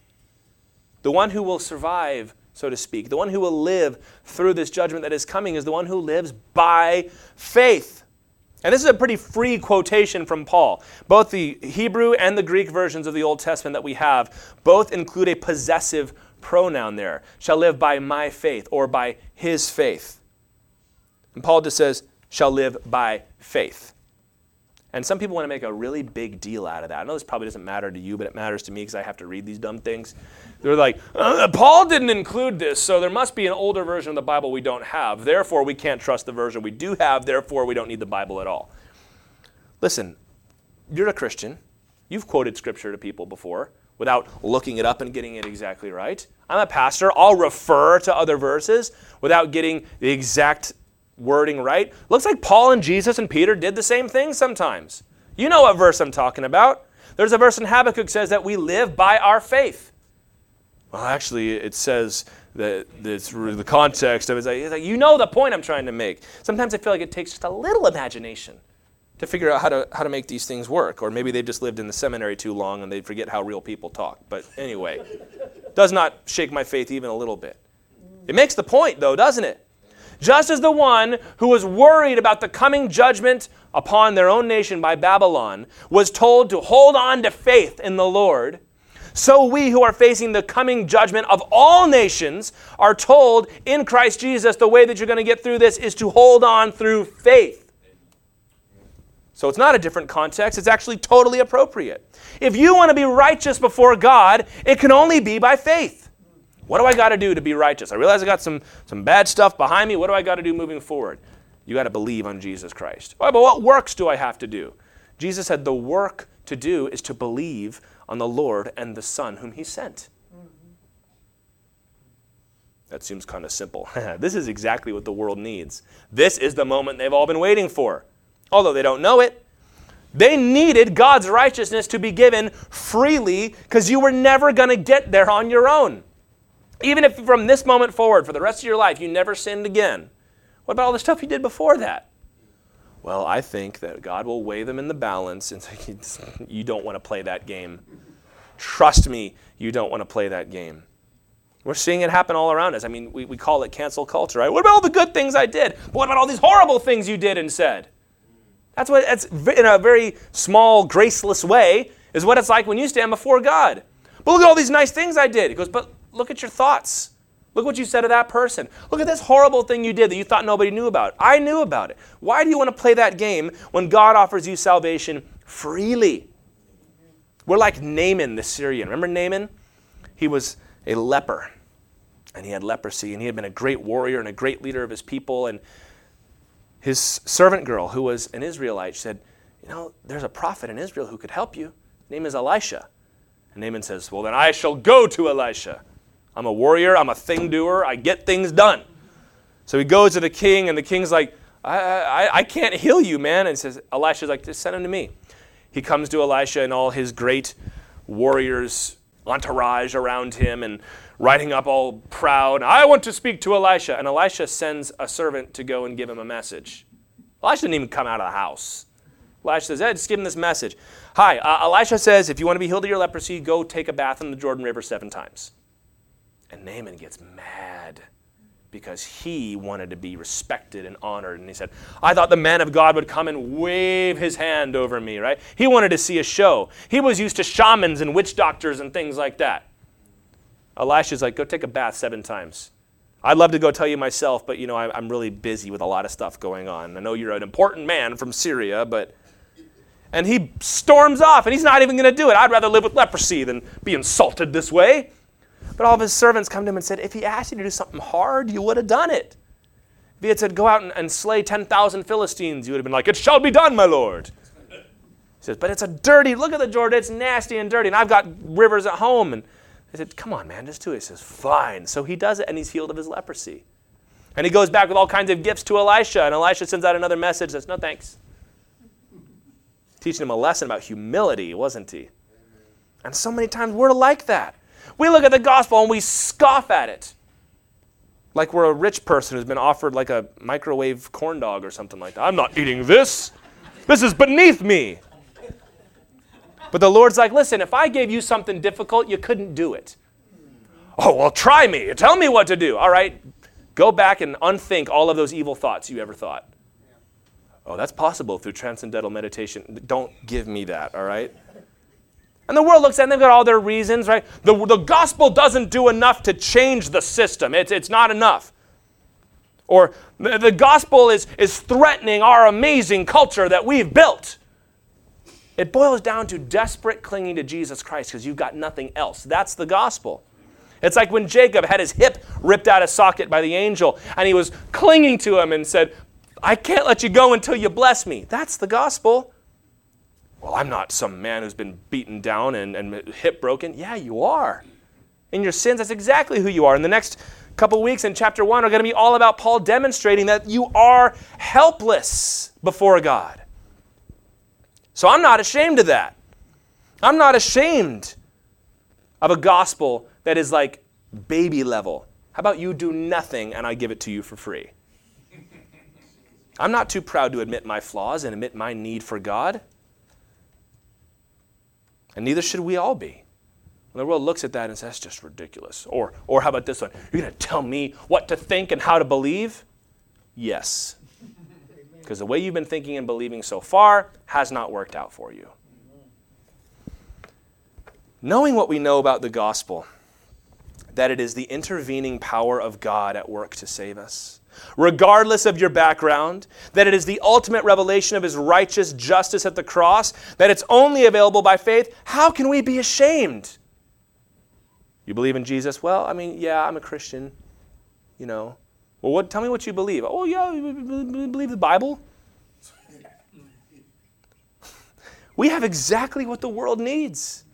The one who will survive, so to speak, the one who will live through this judgment that is coming is the one who lives by faith. And this is a pretty free quotation from Paul. Both the Hebrew and the Greek versions of the Old Testament that we have both include a possessive pronoun there. Shall live by my faith or by his faith. And Paul just says, shall live by faith. And some people want to make a really big deal out of that. I know this probably doesn't matter to you, but it matters to me because I have to read these dumb things. They're like, uh, Paul didn't include this, so there must be an older version of the Bible we don't have. Therefore, we can't trust the version we do have. Therefore, we don't need the Bible at all. Listen, you're a Christian. You've quoted Scripture to people before without looking it up and getting it exactly right. I'm a pastor. I'll refer to other verses without getting the exact wording right. Looks like Paul and Jesus and Peter did the same thing sometimes. You know what verse I'm talking about. There's a verse in Habakkuk says that we live by our faith. Well, actually, it says that it's the context of it. It's like, you know the point I'm trying to make. Sometimes I feel like it takes just a little imagination to figure out how to how to make these things work. Or maybe they've just lived in the seminary too long and they forget how real people talk. But anyway, does not shake my faith even a little bit. It makes the point, though, doesn't it? Just as the one who was worried about the coming judgment upon their own nation by Babylon was told to hold on to faith in the Lord, so we who are facing the coming judgment of all nations are told in Christ Jesus the way that you're going to get through this is to hold on through faith. So it's not a different context. It's actually totally appropriate. If you want to be righteous before God, it can only be by faith. What do I got to do to be righteous? I realize I got some, some bad stuff behind me. What do I got to do moving forward? You got to believe on Jesus Christ. All right, but what works do I have to do? Jesus said the work to do is to believe on the Lord and the Son whom he sent. That seems kind of simple. This is exactly what the world needs. This is the moment they've all been waiting for, although they don't know it. They needed God's righteousness to be given freely because you were never going to get there on your own. Even if from this moment forward, for the rest of your life, you never sinned again. What about all the stuff you did before that? Well, I think that God will weigh them in the balance and say, you don't want to play that game. Trust me, you don't want to play that game. We're seeing it happen all around us. I mean, we, we call it cancel culture, right? What about all the good things I did? But what about all these horrible things you did and said? That's what, that's in a very small, graceless way, is what it's like when you stand before God. But look at all these nice things I did. He goes, but look at your thoughts. Look what you said to that person. Look at this horrible thing you did that you thought nobody knew about. I knew about it. Why do you want to play that game when God offers you salvation freely? We're like Naaman the Syrian. Remember Naaman? He was a leper, and he had leprosy, and he had been a great warrior and a great leader of his people. And his servant girl, who was an Israelite, said, you know, there's a prophet in Israel who could help you. His name is Elisha. And Naaman says, well, then I shall go to Elisha. I'm a warrior. I'm a thing-doer. I get things done. So he goes to the king, and the king's like, I, I, I can't heal you, man. And says, Elisha's like, just send him to me. He comes to Elisha and all his great warriors' entourage around him and riding up all proud. I want to speak to Elisha. And Elisha sends a servant to go and give him a message. Elisha didn't even come out of the house. Elisha says, hey, just give him this message. Hi, uh, Elisha says, if you want to be healed of your leprosy, go take a bath in the Jordan River seven times. And Naaman gets mad because he wanted to be respected and honored. And he said, I thought the man of God would come and wave his hand over me, right? He wanted to see a show. He was used to shamans and witch doctors and things like that. Elisha's like, go take a bath seven times. I'd love to go tell you myself, but, you know, I'm really busy with a lot of stuff going on. I know you're an important man from Syria, but... And he storms off, and he's not even going to do it. I'd rather live with leprosy than be insulted this way. But all of his servants come to him and said, if he asked you to do something hard, you would have done it. If he had said, go out and, and slay ten thousand Philistines, you would have been like, it shall be done, my Lord. He says, but it's a dirty, look at the Jordan, it's nasty and dirty, and I've got rivers at home. And they said, come on, man, just do it. He says, fine. So he does it, and he's healed of his leprosy. And he goes back with all kinds of gifts to Elisha, and Elisha sends out another message that says, no thanks. teaching him a lesson about humility, wasn't he? And so many times we're like that. We look at the gospel and we scoff at it. Like we're a rich person who's been offered like a microwave corn dog or something like that. I'm not eating this. This is beneath me. But the Lord's like, listen, if I gave you something difficult, you couldn't do it. Oh, well, try me. Tell me what to do. All right, go back and unthink all of those evil thoughts you ever thought. Oh, that's possible through transcendental meditation. Don't give me that, all right? And the world looks at it and they've got all their reasons, right? The, the gospel doesn't do enough to change the system. It's, it's not enough. Or the, the gospel is, is threatening our amazing culture that we've built. It boils down to desperate clinging to Jesus Christ because you've got nothing else. That's the gospel. It's like when Jacob had his hip ripped out of socket by the angel and he was clinging to him and said, I can't let you go until you bless me. That's the gospel. Well, I'm not some man who's been beaten down and, and hip broken. Yeah, you are. In your sins, that's exactly who you are. In the next couple weeks in chapter one are going to be all about Paul demonstrating that you are helpless before God. So I'm not ashamed of that. I'm not ashamed of a gospel that is like baby level. How about you do nothing and I give it to you for free? I'm not too proud to admit my flaws and admit my need for God. And neither should we all be. When the world looks at that and says, that's just ridiculous. Or, or how about this one? You're going to tell me what to think and how to believe? Yes. Because the way you've been thinking and believing so far has not worked out for you. Knowing what we know about the gospel, that it is the intervening power of God at work to save us, regardless of your background, that it is the ultimate revelation of his righteous justice at the cross, that it's only available by faith, how can we be ashamed? You believe in Jesus? Well, I mean, yeah, I'm a Christian, you know. Well, what? Tell me what you believe. Oh, yeah, you believe the Bible? We have exactly what the world needs,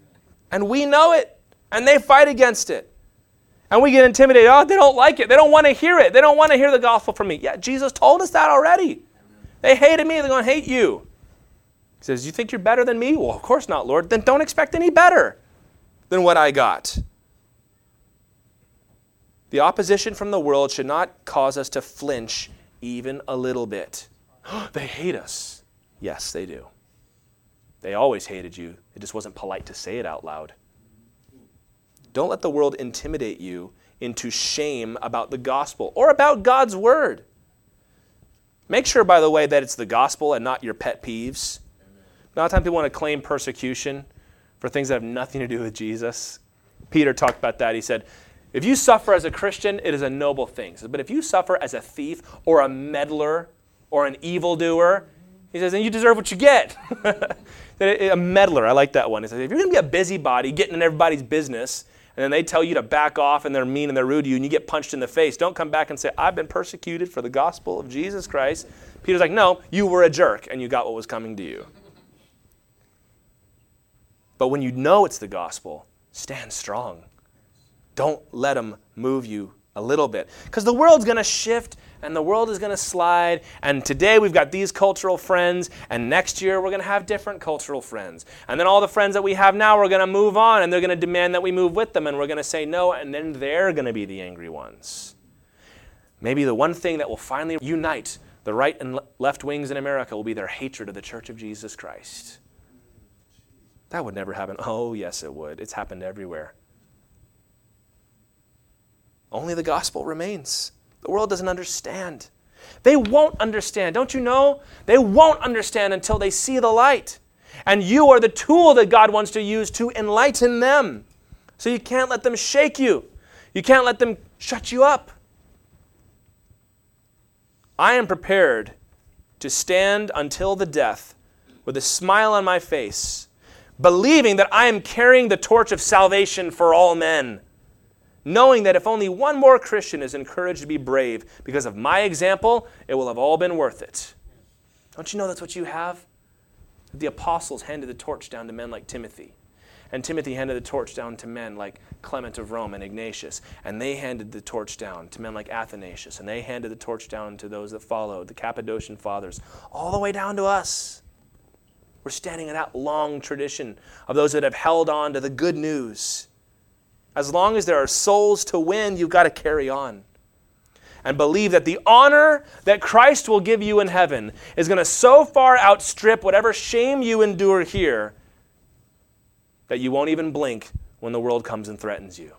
and we know it, and they fight against it. And we get intimidated. Oh, they don't like it. They don't want to hear it. They don't want to hear the gospel from me. Yeah, Jesus told us that already. They hated me. They're going to hate you. He says, you think you're better than me? Well, of course not, Lord. Then don't expect any better than what I got. The opposition from the world should not cause us to flinch even a little bit. They hate us. Yes, they do. They always hated you. It just wasn't polite to say it out loud. Don't let the world intimidate you into shame about the gospel or about God's word. Make sure, by the way, that it's the gospel and not your pet peeves. A lot of times people want to claim persecution for things that have nothing to do with Jesus. Peter talked about that. He said, if you suffer as a Christian, it is a noble thing. But if you suffer as a thief or a meddler or an evildoer, he says, then you deserve what you get. A meddler, I like that one. He says, if you're going to be a busybody getting in everybody's business, and then they tell you to back off, and they're mean and they're rude to you, and you get punched in the face, don't come back and say, I've been persecuted for the gospel of Jesus Christ. Peter's like, no, you were a jerk, and you got what was coming to you. But when you know it's the gospel, stand strong. Don't let them move you a little bit. Because the world's going to shift, and the world is going to slide, and today we've got these cultural friends, and next year we're going to have different cultural friends. And then all the friends that we have now are going to move on, and they're going to demand that we move with them, and we're going to say no, and then they're going to be the angry ones. Maybe the one thing that will finally unite the right and left wings in America will be their hatred of the Church of Jesus Christ. That would never happen. Oh, yes, it would. It's happened everywhere. Only the gospel remains. The world doesn't understand. They won't understand. Don't you know? They won't understand until they see the light. And you are the tool that God wants to use to enlighten them. So you can't let them shake you. You can't let them shut you up. I am prepared to stand until the death with a smile on my face, believing that I am carrying the torch of salvation for all men. Knowing that if only one more Christian is encouraged to be brave because of my example, it will have all been worth it. Don't you know that's what you have? The apostles handed the torch down to men like Timothy. And Timothy handed the torch down to men like Clement of Rome and Ignatius. And they handed the torch down to men like Athanasius. And they handed the torch down to those that followed, the Cappadocian Fathers, all the way down to us. We're standing in that long tradition of those that have held on to the good news. As long as there are souls to win, you've got to carry on. And believe that the honor that Christ will give you in heaven is going to so far outstrip whatever shame you endure here that you won't even blink when the world comes and threatens you.